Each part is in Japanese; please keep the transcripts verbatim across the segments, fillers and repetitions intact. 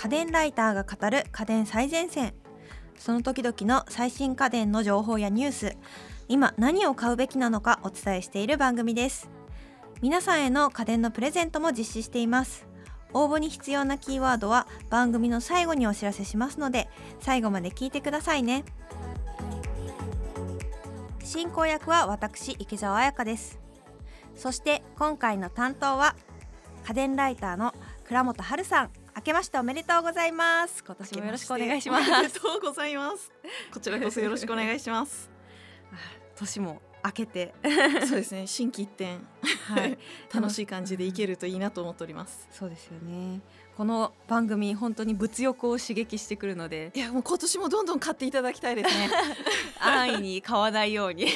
家電ライターが語る家電最前線。その時々の最新家電の情報やニュース、今何を買うべきなのかお伝えしている番組です。皆さんへの家電のプレゼントも実施しています。応募に必要なキーワードは番組の最後にお知らせしますので、最後まで聞いてくださいね。進行役は私、池澤彩香です。そして今回の担当は家電ライターの倉本春さん。明けましておめでとうございます。今年もよろしくお願いします。ありがとうございます。こちらこそよろしくお願いします。年も明けてそうですね、心機一転、はい、楽しい感じでいけるといいなと思っております。そうですよね。この番組本当に物欲を刺激してくるので、いやもう今年もどんどん買っていただきたいですね安易に買わないように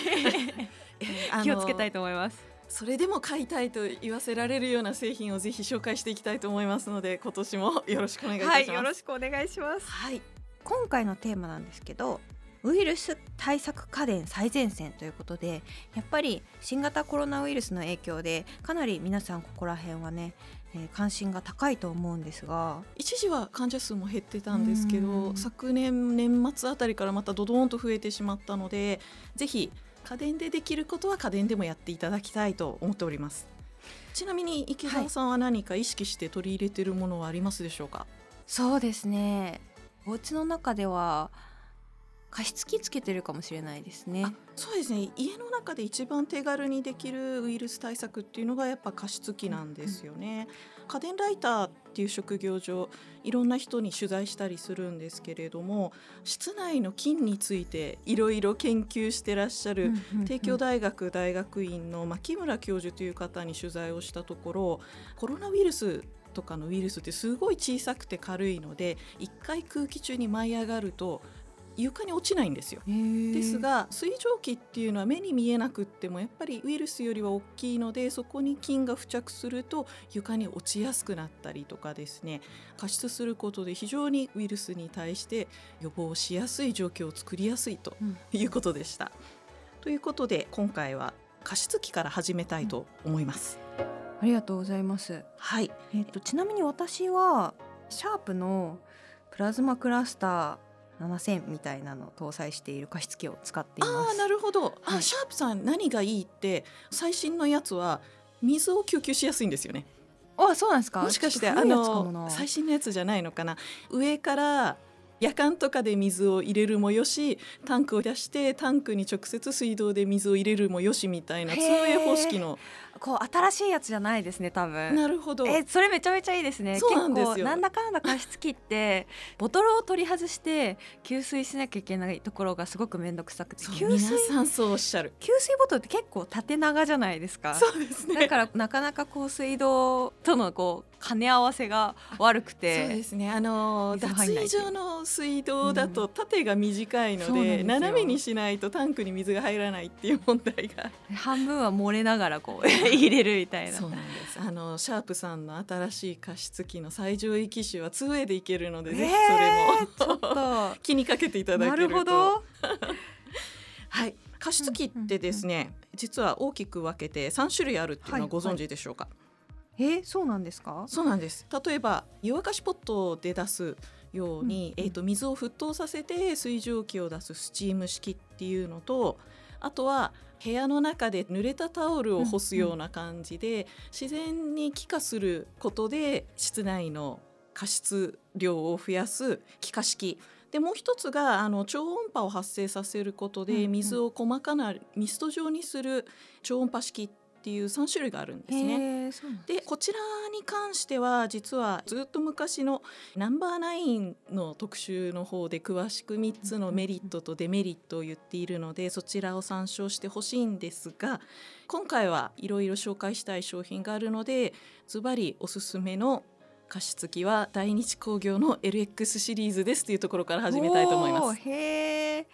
気をつけたいと思います。それでも買いたいと言わせられるような製品をぜひ紹介していきたいと思いますので、今年もよろしくお願いいたします。はい、よろしくお願いします。はい、今回のテーマなんですけど、ウイルス対策家電最前線ということで、やっぱり新型コロナウイルスの影響でかなり皆さんここら辺はね、えー、関心が高いと思うんですが、一時は患者数も減ってたんですけど、昨年年末あたりからまたドドーンと増えてしまったので、ぜひ家電でできることは家電でもやっていただきたいと思っております。ちなみに池澤さんは何か意識して取り入れているものはありますでしょうか？はい、そうですね、お家の中では加湿器つけてるかもしれないですね。あ、そうですね、家の中で一番手軽にできるウイルス対策っていうのがやっぱ加湿器なんですよね。うんうん、家電ライターっていう職業上いろんな人に取材したりするんですけれども、室内の菌についていろいろ研究してらっしゃる帝京大学大学院の牧村教授という方に取材をしたところ、コロナウイルスとかのウイルスってすごい小さくて軽いので、いっかい空気中に舞い上がると床に落ちないんですよ。ですが水蒸気っていうのは目に見えなくってもやっぱりウイルスよりは大きいので、そこに菌が付着すると床に落ちやすくなったりとかですね、加湿することで非常にウイルスに対して予防しやすい状況を作りやすいということでした。うん、ということで今回は加湿器から始めたいと思います。うん、ありがとうございます。はい、えー、とちなみに私はシャープのプラズマクラスターななせんみたいなのを搭載している加湿器を使っています。あ、なるほど。あ、はい、シャープさん何がいいって、最新のやつは水を供給しやすいんですよね。あ、そうなんですか。もしかしてあの最新のやつじゃないのかな。上から夜間とかで水を入れるもよし、タンクを出してタンクに直接水道で水を入れるもよしみたいな ツーウェイ 方式のこう新しいやつじゃないですね、多分。なるほど。え、それめちゃめちゃいいですね。そうなんですよ。結構なんだかんだ加湿器ってボトルを取り外して給水しなきゃいけないところがすごくめんどくさくて、給水、皆さんそうおっしゃる。給水ボトルって結構縦長じゃないですか。そうですね。だからなかなかこう水道とのこう兼ね合わせが悪くて、そうですね、あの脱衣所の水道だと縦が短いので、うん、斜めにしないとタンクに水が入らないっていう問題が半分は漏れながらこう入れるみたいな。そうなんです。あのシャープさんの新しい加湿器の最上位機種は ツーウェイ でいけるので、えー、ぜひそれもちょっと気にかけていただけると。なるほどはい、加湿器ってですね、うんうんうん、実は大きく分けてさんしゅるいあるっていうのはご存知でしょうか？はいはい、えー、そうなんですか？そうなんです。例えば湯沸かしポットで出すように、うんうん、えー、と水を沸騰させて水蒸気を出すスチーム式っていうのと、あとは部屋の中で濡れたタオルを干すような感じで、うんうん、自然に気化することで室内の加湿量を増やす気化式で、もう一つがあの超音波を発生させることで水を細かなミスト状にする超音波式っていうさんしゅるいがあるんですね。でこちらに関しては実はずっと昔のナンバーナインの特集の方で詳しくみっつのメリットとデメリットを言っているので、そちらを参照してほしいんですが、今回はいろいろ紹介したい商品があるので、ズバリおすすめの加湿器は大日工業の エルエックス シリーズですというところから始めたいと思います。へー、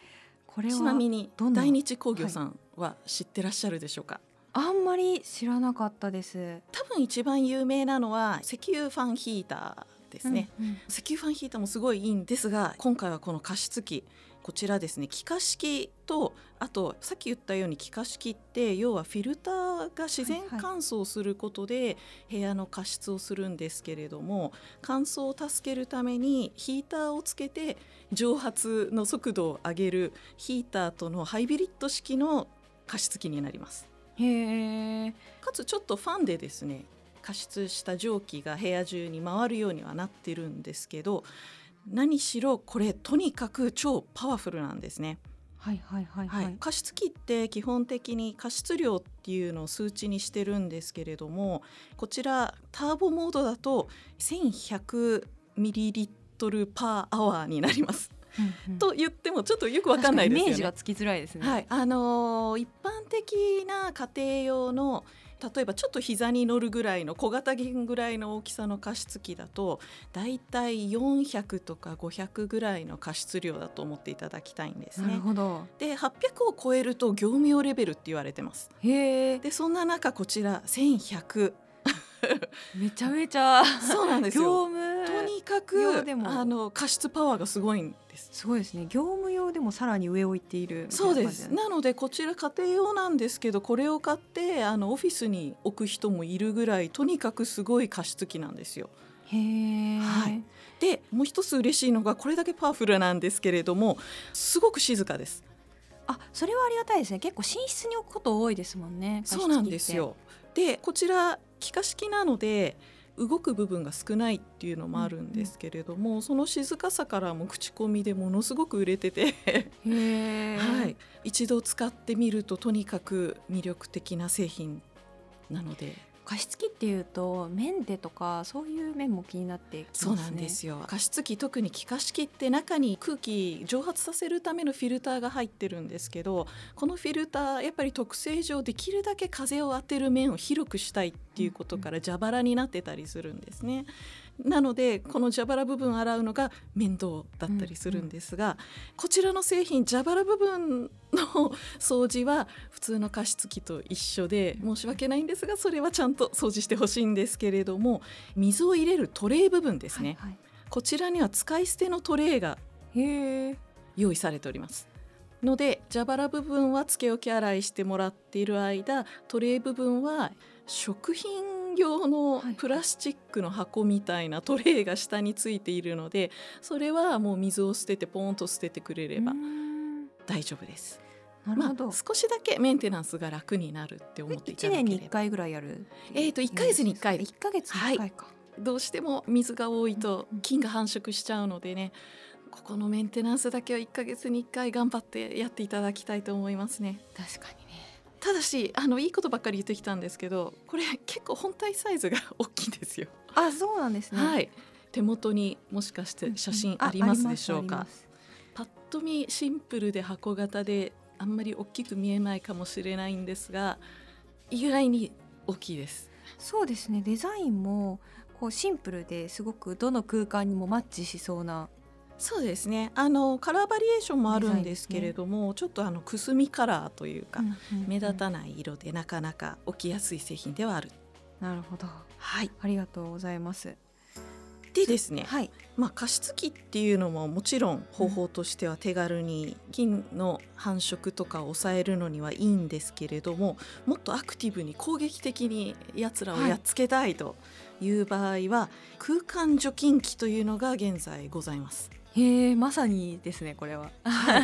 これはちなみに大日工業さんは知ってらっしゃるでしょうか？はい、あんまり知らなかったです。多分一番有名なのは石油ファンヒーターですね。うんうん、石油ファンヒーターもすごいいいんですが、今回はこの加湿器、こちらですね、気化式とあとさっき言ったように気化式って要はフィルターが自然乾燥することで部屋の加湿をするんですけれども、はいはい、乾燥を助けるためにヒーターをつけて蒸発の速度を上げるヒーターとのハイブリッド式の加湿器になります。へー。かつちょっとファンでですね加湿した蒸気が部屋中に回るようにはなってるんですけど、何しろこれとにかく超パワフルなんですね。はいはいはいはい、はい、加湿器って基本的に加湿量っていうのを数値にしてるんですけれども、こちらターボモードだと せんひゃくミリリットル パーアワーになりますうん、うん、と言ってもちょっとよくわかんないですよね。イメージがつきづらいですね、はい、あのー、一般的な家庭用の例えばちょっと膝に乗るぐらいの小型犬ぐらいの大きさの加湿器だとだいたいよんひゃくとかごひゃくぐらいの加湿量だと思っていただきたいんですね。なるほど。ではっぴゃくを超えると業務用レベルって言われてます。へー。でそんな中こちらせんひゃくめちゃめちゃそうなんですよ。業務とにかくあの加湿パワーがすごいんです。すごいですね。業務用でもさらに上を行っているみたいな。そうです。なのでこちら家庭用なんですけど、これを買ってあのオフィスに置く人もいるぐらいとにかくすごい加湿器なんですよ。へー、はい、でもう一つ嬉しいのがこれだけパワフルなんですけれどもすごく静かです。あ、それはありがたいですね。結構寝室に置くこと多いですもんね。そうなんですよ。でこちら気化式なので動く部分が少ないっていうのもあるんですけれども、うんうん、その静かさからも口コミでものすごく売れててへ、はい、一度使ってみるととにかく魅力的な製品なので。加湿器っていうとメンテとかそういう面も気になってきますね。そうなんですよ。加湿器特に気化式って中に空気蒸発させるためのフィルターが入ってるんですけど、このフィルターやっぱり特性上できるだけ風を当てる面を広くしたいっていうことから蛇腹になってたりするんですね、うんうん、なのでこの蛇腹部分洗うのが面倒だったりするんですが、うんうん、こちらの製品蛇腹部分の掃除は普通の加湿器と一緒で申し訳ないんですがそれはちゃんとと掃除してほしいんですけれども、水を入れるトレイ部分ですね、はいはい、こちらには使い捨てのトレイが用意されておりますので、蛇腹部分はつけ置き洗いしてもらっている間、トレイ部分は食品用のプラスチックの箱みたいなトレイが下についているので、それはもう水を捨ててポンと捨ててくれれば大丈夫です。まあ、少しだけメンテナンスが楽になるって思っていただければ。いちねんにいっかいぐらいやる、えー、といっかげつにいっかいいっかげつにいっかいか、はい、どうしても水が多いと菌が繁殖しちゃうのでね、ここのメンテナンスだけはいっかげつにいっかい頑張ってやっていただきたいと思いますね。確かにね。ただしあのいいことばっかり言ってきたんですけど、これ結構本体サイズが大きいんですよ。あ、そうなんですね、はい、手元にもしかして写真ありますでしょうか。パッと見シンプルで箱型であんまり大きく見えないかもしれないんですが、意外に大きいです。そうですね。デザインもこうシンプルですごくどの空間にもマッチしそうな。そうですね。あのカラーバリエーションもあるんですけれども、ね、ちょっとあのくすみカラーというか、うんうんうん、目立たない色でなかなか起きやすい製品ではある。なるほど、はい、ありがとうございます。でですね、はい、まあ、加湿器っていうのももちろん方法としては手軽に菌の繁殖とかを抑えるのにはいいんですけれども、もっとアクティブに攻撃的にやつらをやっつけたいという場合は、はい、空間除菌器というのが現在ございます。へー、まさにですねこれは、はい、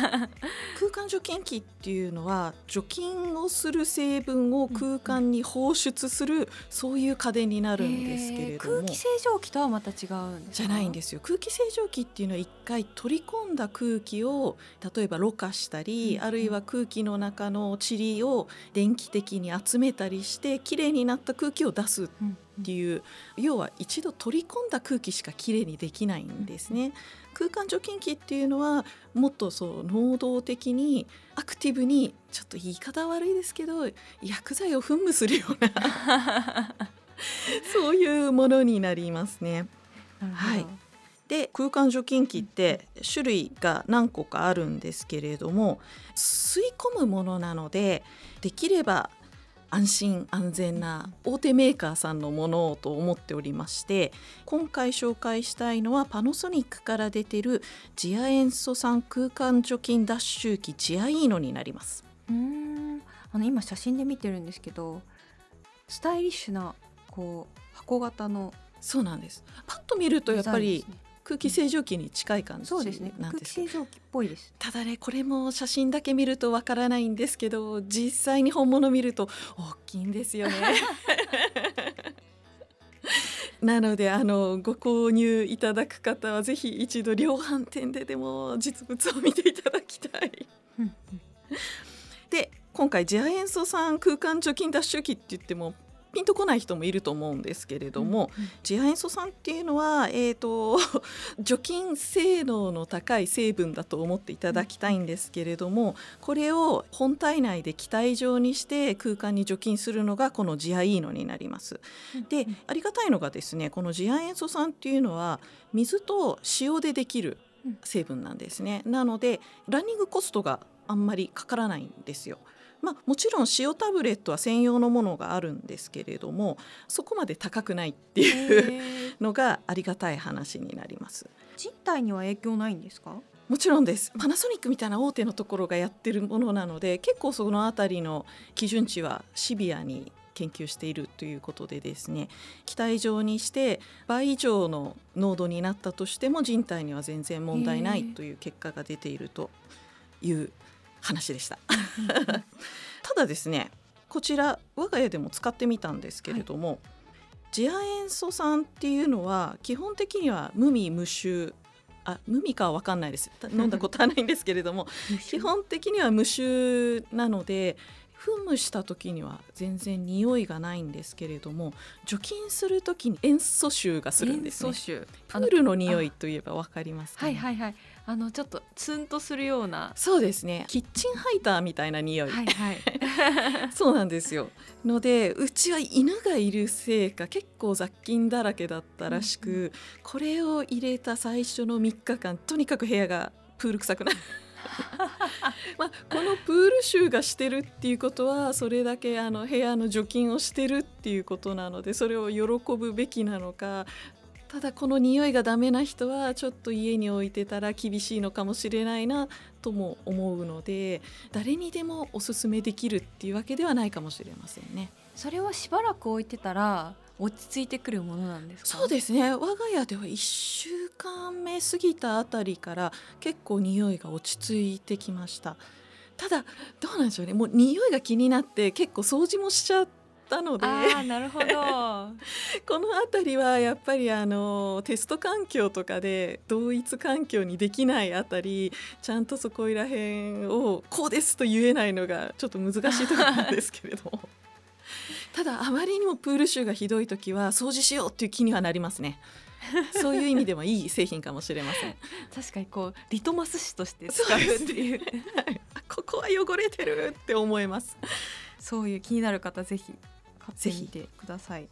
空間除菌器っていうのは除菌をする成分を空間に放出する、うんうん、そういう家電になるんですけれども、空気清浄機とはまた違うんですか。じゃないんですよ。空気清浄機っていうのは一回取り込んだ空気を例えばろ過したり、うんうん、あるいは空気の中の塵を電気的に集めたりしてきれいになった空気を出すっていう、うん、要は一度取り込んだ空気しかきれいにできないんですね、うんうん。空間除菌器っていうのはもっとそう能動的にアクティブに、ちょっと言い方悪いですけど薬剤を噴霧するようなそういうものになりますね。はい、で空間除菌器って種類が何個かあるんですけれども、吸い込むものなのでできれば安心安全な大手メーカーさんのものをと思っておりまして、今回紹介したいのはパナソニックから出ている次亜塩素酸空間除菌脱臭機次亜イーノになります。うーんあの今写真で見てるんですけど、スタイリッシュなこう箱型の、そうなんです。パッと見るとやっぱり空気清浄機に近い感じなんです、うん、そうですね、空気清浄機っぽいです。ただね、これも写真だけ見るとわからないんですけど、実際に本物見ると大きいんですよねなのであのご購入いただく方はぜひ一度量販店ででも実物を見ていただきたいで、今回次亜塩素酸空間除菌脱臭機って言ってもピンとこない人もいると思うんですけれども、うんうん、次亜塩素酸っていうのは、えー、と除菌性能の高い成分だと思っていただきたいんですけれども、これを本体内で気体状にして空間に除菌するのがこの次亜イーノになります。で、ありがたいのがですね、この次亜塩素酸っていうのは水と塩でできる成分なんですね。なのでランニングコストがあんまりかからないんですよ。まあ、もちろん塩タブレットは専用のものがあるんですけれども、そこまで高くないっていうのがありがたい話になります。人体には影響ないんですか？もちろんです。パナソニックみたいな大手のところがやってるものなので、結構そのあたりの基準値はシビアに研究しているということでですね、気体状にして倍以上の濃度になったとしても人体には全然問題ないという結果が出ているという話でしたただですね、こちら我が家でも使ってみたんですけれども、はい、次亜塩素酸っていうのは基本的には無味無臭、あ無味かは分かんないです、飲んだことはないんですけれども基本的には無臭なので、噴霧した時には全然匂いがないんですけれども、除菌する時に塩素臭がするんですね。塩素臭、プールの匂いといえば分かりますかね。はいはいはい、あのちょっとツンとするような、そうですね、キッチンハイターみたいな匂い、はいはい、そうなんですよ。のでうちは犬がいるせいか結構雑菌だらけだったらしく、うんうん、これを入れた最初のみっかかんとにかく部屋がプール臭くなるまあ、このプール臭がしてるっていうことはそれだけあの部屋の除菌をしてるっていうことなので、それを喜ぶべきなのか、ただこの匂いがダメな人はちょっと家に置いてたら厳しいのかもしれないなとも思うので、誰にでもおすすめできるっていうわけではないかもしれませんね。それはしばらく置いてたら落ち着いてくるものなんですか？そうですね、我が家ではいっしゅうかんめ過ぎたあたりから結構匂いが落ち着いてきました。ただどうなんでしょうね、もう匂いが気になって結構掃除もしちゃったので、あ、なるほどこのあたりはやっぱりあのテスト環境とかで同一環境にできないあたり、ちゃんとそこら辺をこうですと言えないのがちょっと難しいところなんですけれどもただあまりにもプール臭がひどいときは掃除しようという気にはなりますねそういう意味でもいい製品かもしれません確かにこうリトマス紙として使うっていう、ね、ここは汚れてるって思います。そういう気になる方ぜひ買ってみてください。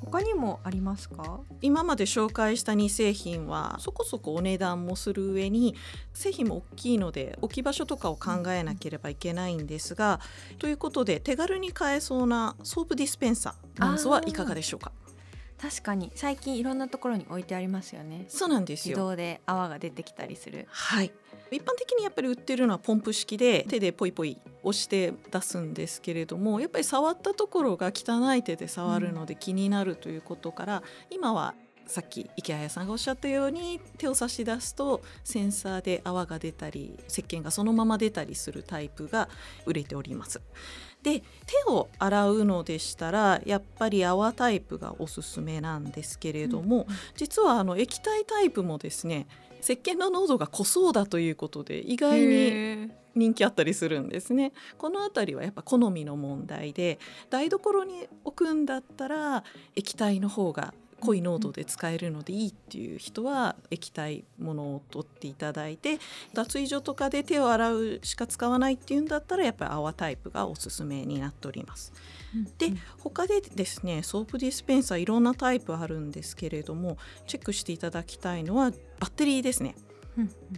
他にもありますか？今まで紹介したに製品はそこそこお値段もする上に製品も大きいので置き場所とかを考えなければいけないんですが、ということで手軽に買えそうなソープディスペンサーなんぞはいかがでしょうか？確かに最近いろんなところに置いてありますよね。そうなんですよ、自動で泡が出てきたりする。はい、一般的にやっぱり売ってるのはポンプ式で手でポイポイ押して出すんですけれども、やっぱり触ったところが汚い手で触るので気になるということから、うん、今はさっき池谷さんがおっしゃったように手を差し出すとセンサーで泡が出たり石鹸がそのまま出たりするタイプが売れております。で、手を洗うのでしたらやっぱり泡タイプがおすすめなんですけれども、うん、実はあの液体タイプもですね、石鹸の濃度が濃そうだということで意外に人気あったりするんですね。このあたりはやっぱ好みの問題で、台所に置くんだったら液体の方が濃い濃度で使えるのでいいっていう人は液体ものを取っていただいて、脱衣所とかで手を洗うしか使わないっていうんだったらやっぱり泡タイプがおすすめになっております。で、他でですね、ソープディスペンサーいろんなタイプあるんですけれども、チェックしていただきたいのはバッテリーですね。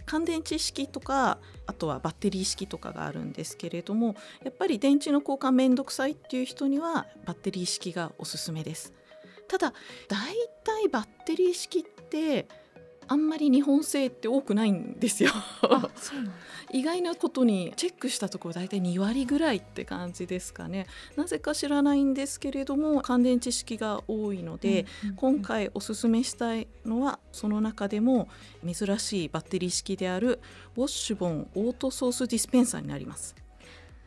乾電池式とかあとはバッテリー式とかがあるんですけれども、やっぱり電池の交換めんどくさいっていう人にはバッテリー式がおすすめです。ただ大体バッテリー式ってあんまり日本製って多くないんですよ。そうなん意外なことにチェックしたところ大体にわりぐらいって感じですかね。なぜか知らないんですけれども乾電池式が多いので、うんうんうん、今回おすすめしたいのはその中でも珍しいバッテリー式であるウォッシュボンオートソースディスペンサーになります。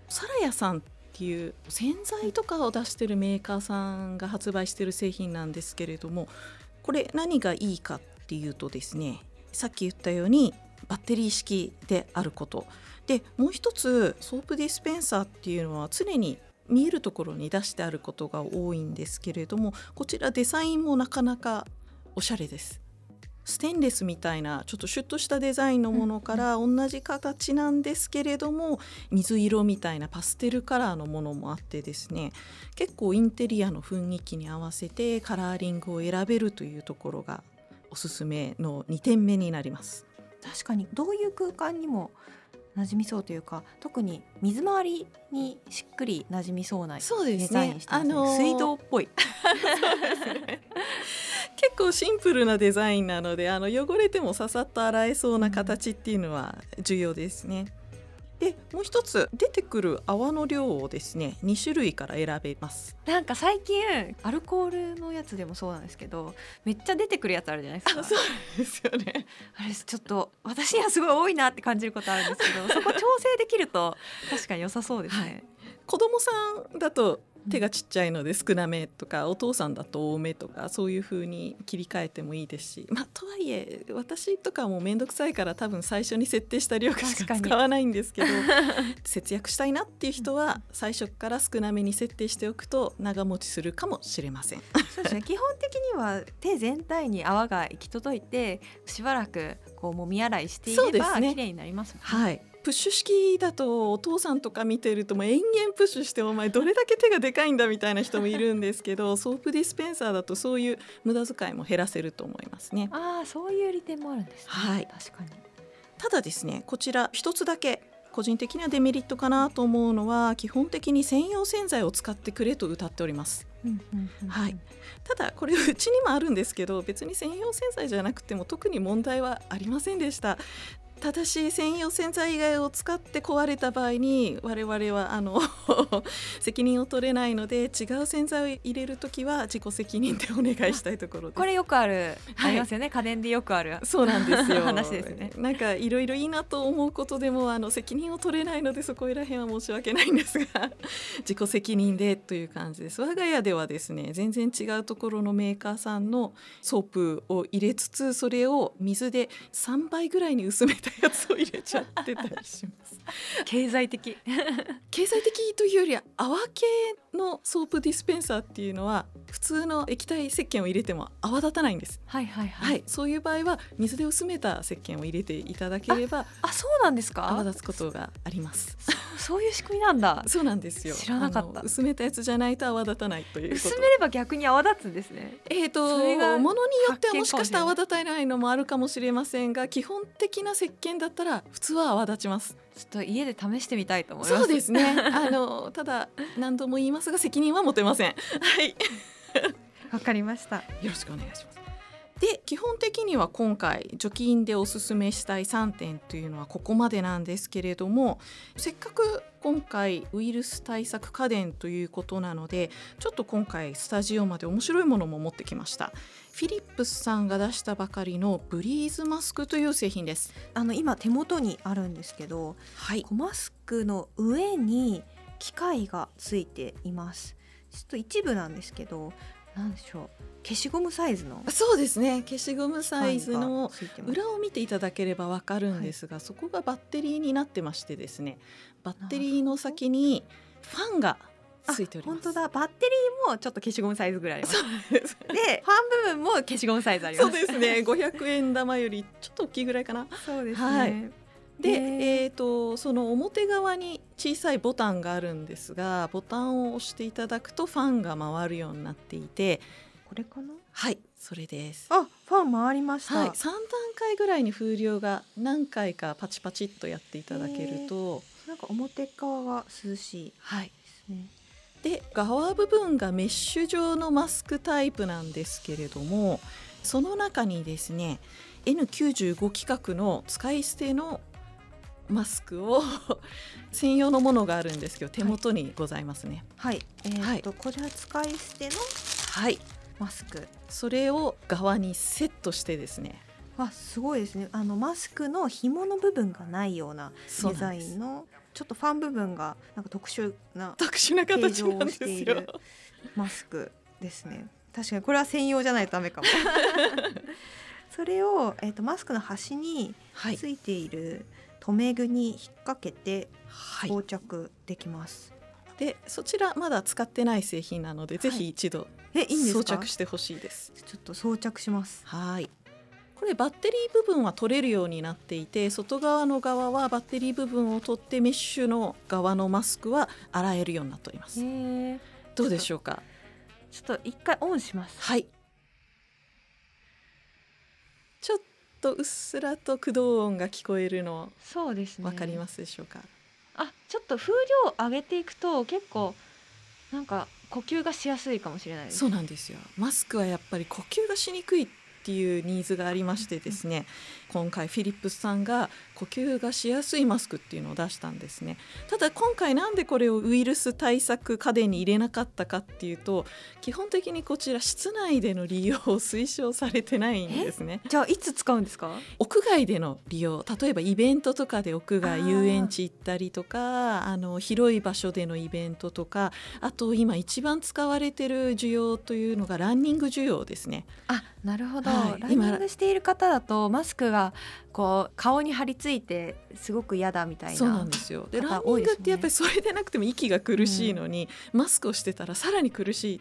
サラヤさんっていう洗剤とかを出してるメーカーさんが発売してる製品なんですけれども、これ何がいいかっていうとですね、さっき言ったようにバッテリー式であることで、もう一つソープディスペンサーっていうのは常に見えるところに出してあることが多いんですけれども、こちらデザインもなかなかおしゃれです。ステンレスみたいなちょっとシュッとしたデザインのものから同じ形なんですけれども水色みたいなパステルカラーのものもあってですね、結構インテリアの雰囲気に合わせてカラーリングを選べるというところがおすすめのにてんめになります。確かにどういう空間にも馴染みそうというか、特に水回りにしっくり馴染みそうなデザインしてますね。そうですね、あのー、水道っぽいそうですね結構シンプルなデザインなので、あの汚れてもささっと洗えそうな形っていうのは重要ですね。でもう一つ出てくる泡の量をですねにしゅるいから選べます。なんか最近アルコールのやつでもそうなんですけどめっちゃ出てくるやつあるじゃないですか。あ、そうですよね。あれちょっと私にはすごい多いなって感じることあるんですけどそこ調整できると確かに良さそうですね、はい、子供さんだと手がちっちゃいので少なめとか、お父さんだと多めとか、そういう風に切り替えてもいいですし、まあ、とはいえ私とかもめんどくさいから多分最初に設定した量しか使わないんですけど節約したいなっていう人は最初から少なめに設定しておくと長持ちするかもしれません。そうですね、基本的には手全体に泡が行き届いてしばらくこうもみ洗いしていれば綺麗になりますもんね。はい、プッシュ式だとお父さんとか見てるともう延々プッシュしてお前どれだけ手がでかいんだみたいな人もいるんですけどソープディスペンサーだとそういう無駄遣いも減らせると思いますね。ああ、そういう利点もあるんですね。はい、確かに。ただですね、こちら一つだけ個人的にはデメリットかなと思うのは基本的に専用洗剤を使ってくれと謳っております。うんうんうん、はい、ただこれうちにもあるんですけど別に専用洗剤じゃなくても特に問題はありませんでした。ただし専用洗剤以外を使って壊れた場合に我々はあの責任を取れないので違う洗剤を入れるときは自己責任でお願いしたいところです。これよくある、はい、ありますよね。家電でよくあるそうなんですよ話ですね。なんかいろいろいいなと思うことでもあの責任を取れないのでそこら辺は申し訳ないんですが自己責任でという感じです。我が家ではですね全然違うところのメーカーさんのソープを入れつつそれを水でさんばいぐらいに薄めてやつを入れちゃってたりします経済的経済的というよりは泡系のソープディスペンサーっていうのは普通の液体石鹸を入れても泡立たないんです。はいはいはい、はい、そういう場合は水で薄めた石鹸を入れていただければ あ, あそうなんですか。泡立つことがあります。そ う, そういう仕組みなんだ。そうなんですよ。知らなかった。薄めたやつじゃないと泡立たないということ。薄めれば逆に泡立つんですね。えーとものによってはもしかしたら泡立たないのもあるかもしれませんが基本的な石鹸実験だったら普通は泡立ちます。ちょっと家で試してみたいと思います。そうですねあのただ何度も言いますが責任は持てません。はいわかりました。よろしくお願いします。で基本的には今回除菌でおすすめしたいさんてんというのはここまでなんですけれども、せっかく今回ウイルス対策家電ということなのでちょっと今回スタジオまで面白いものも持ってきました。フィリップスさんが出したばかりのブリーズマスクという製品です。あの今手元にあるんですけど、はい、小マスクの上に機械がついています。ちょっと一部なんですけどなんでしょう、消しゴムサイズの。そうですね、消しゴムサイズの裏を見ていただければ分かるんですが、はい、そこがバッテリーになってましてですね、バッテリーの先にファンがついております。本当だ、バッテリーもちょっと消しゴムサイズぐらいあります。そうですでファン部分も消しゴムサイズあります。そうですね、ごひゃくえんだまよりちょっと大きいぐらいかな。そうですね、はい。でえー、とその表側に小さいボタンがあるんですがボタンを押していただくとファンが回るようになっていて、これかな。はい、それです。あ、ファン回りました、はい、さんだんかいぐらいに風量が何回かパチパチっとやっていただけると、なんか表側が涼しいですね、はい、で側部分がメッシュ状のマスクタイプなんですけれども、その中にですね エヌきゅうじゅうご 規格の使い捨てのマスクを専用のものがあるんですけど、手元にございますね、はいえー、っと、はい、これは使い捨てのマスク、はい、それを側にセットしてですね、わすごいですね、あのマスクの紐の部分がないようなデザインのちょっとファン部分がなんか特殊な特殊な形状をしているマスクですね。確かにこれは専用じゃないとダメかもそれを、えー、っとマスクの端についている、はい留め具に引っ掛けて装着できます、はい、でそちらまだ使ってない製品なので、はい、ぜひ一度装着してほしいです。ちょっと装着します。はい、これバッテリー部分は取れるようになっていて、外側の側はバッテリー部分を取ってメッシュの側のマスクは洗えるようになっております。へ、どうでしょうか。ちょっと一回オンします。はい、ちょっとうっすらと駆動音が聞こえるの、そうですね、分かりますでしょうか。あ、ちょっと風量を上げていくと結構なんか呼吸がしやすいかもしれないです。そうなんですよ。マスクはやっぱり呼吸がしにくいっていうニーズがありましてですね、今回フィリップスさんが呼吸がしやすいマスクっていうのを出したんですね。ただ今回なんでこれをウイルス対策家電に入れなかったかっていうと、基本的にこちら室内での利用を推奨されてないんですね。じゃあいつ使うんですか。屋外での利用、例えばイベントとかで屋外遊園地行ったりとか、あの広い場所でのイベントとか、あと今一番使われてる需要というのがランニング需要ですね。あ、なるほど、はい、ランニングしている方だとマスクがこう顔に張り付いてすごく嫌だみたいな。そうなんですよ。でランニングってやっぱりそれでなくても息が苦しいのに、うん、マスクをしてたらさらに苦しい。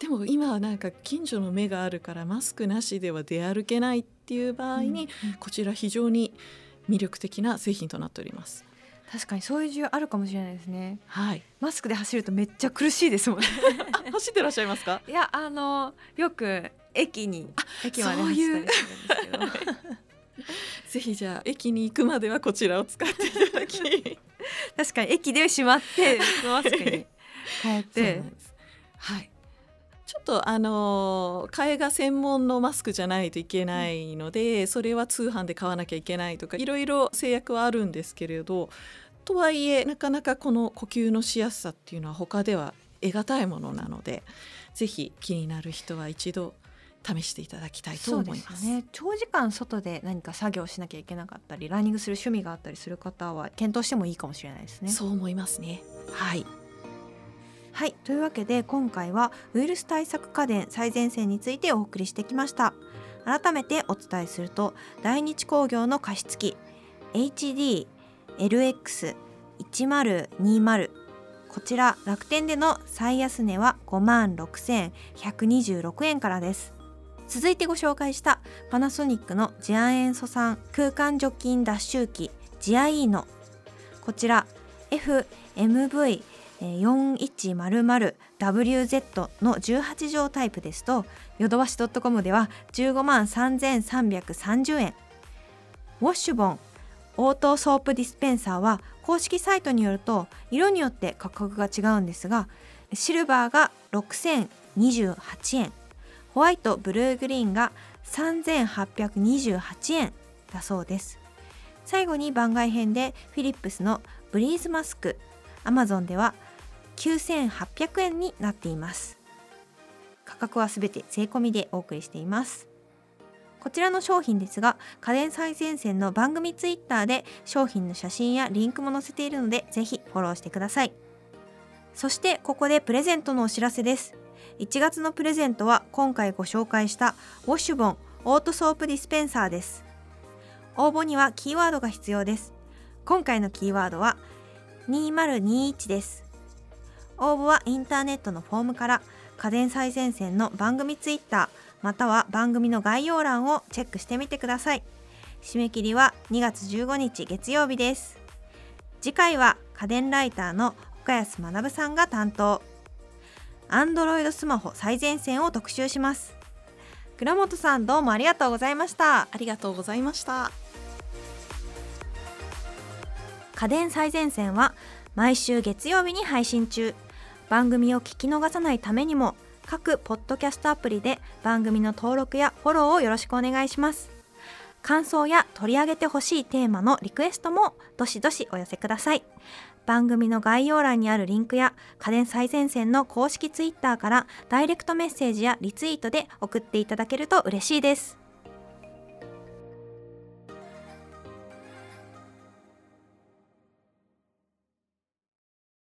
でも今はなんか近所の目があるからマスクなしでは出歩けないっていう場合に、うん、こちら非常に魅力的な製品となっております。確かにそういう需要あるかもしれないですね、はい、マスクで走るとめっちゃ苦しいですもんね走ってらっしゃいますか。いや、あのよく駅に駅まで走ったりするんですけどぜひじゃあ駅に行くまではこちらを使っていただき確かに駅でしまってマスクに変えて、はい、ちょっとあの替えが専門のマスクじゃないといけないので、うん、それは通販で買わなきゃいけないとかいろいろ制約はあるんですけれど、とはいえなかなかこの呼吸のしやすさっていうのは他では得難いものなので、ぜひ気になる人は一度試していただきたいと思います。そうですね、長時間外で何か作業しなきゃいけなかったりランニングする趣味があったりする方は検討してもいいかもしれないですね。そう思いますね。はい、はい、というわけで今回はウイルス対策家電最前線についてお送りしてきました。改めてお伝えすると、大日工業の加湿器 エイチディーエルエックスいちまるにまる、 こちら楽天での最安値は ごまんろくせんひゃくにじゅうろくえんからです。続いてご紹介したパナソニックの次亜塩素酸空間除菌脱臭機次亜イーノ、こちら エフエムブイよんいちまるまるダブリューゼット のじゅうはちじょうタイプですと、ヨドバシ .com では じゅうごまんさんぜんさんびゃくさんじゅうえん。ウォッシュボンオートソープディスペンサーは公式サイトによると色によって価格が違うんですが、シルバーがろくせんにじゅうはちえん、ホワイト、ブルーグリーンがさんぜんはっぴゃくにじゅうはちえんだそうです。最後に番外編でフィリップスのブリーズマスク、Amazon ではきゅうせんはっぴゃくえんになっています。価格はすべて税込みでお送りしています。こちらの商品ですが、家電最前線の番組ツイッターで商品の写真やリンクも載せているので、ぜひフォローしてください。そしてここでプレゼントのお知らせです。いちがつのプレゼントは今回ご紹介したウォッシュボンオートソープディスペンサーです。応募にはキーワードが必要です。今回のキーワードはにせんにじゅういちです。応募はインターネットのフォームから家電最前線の番組ツイッターまたは番組の概要欄をチェックしてみてください。締め切りはにがつじゅうごにち月曜日です。次回は家電ライターの岡安学さんが担当、Android スマホ最前線を特集します。倉本さん、どうもありがとうございました。ありがとうございました。家電最前線は毎週月曜日に配信中。番組を聞き逃さないためにも各ポッドキャストアプリで番組の登録やフォローをよろしくお願いします。感想や取り上げてほしいテーマのリクエストもどしどしお寄せください。番組の概要欄にあるリンクや家電最前線の公式ツイッターからダイレクトメッセージやリツイートで送っていただけると嬉しいです。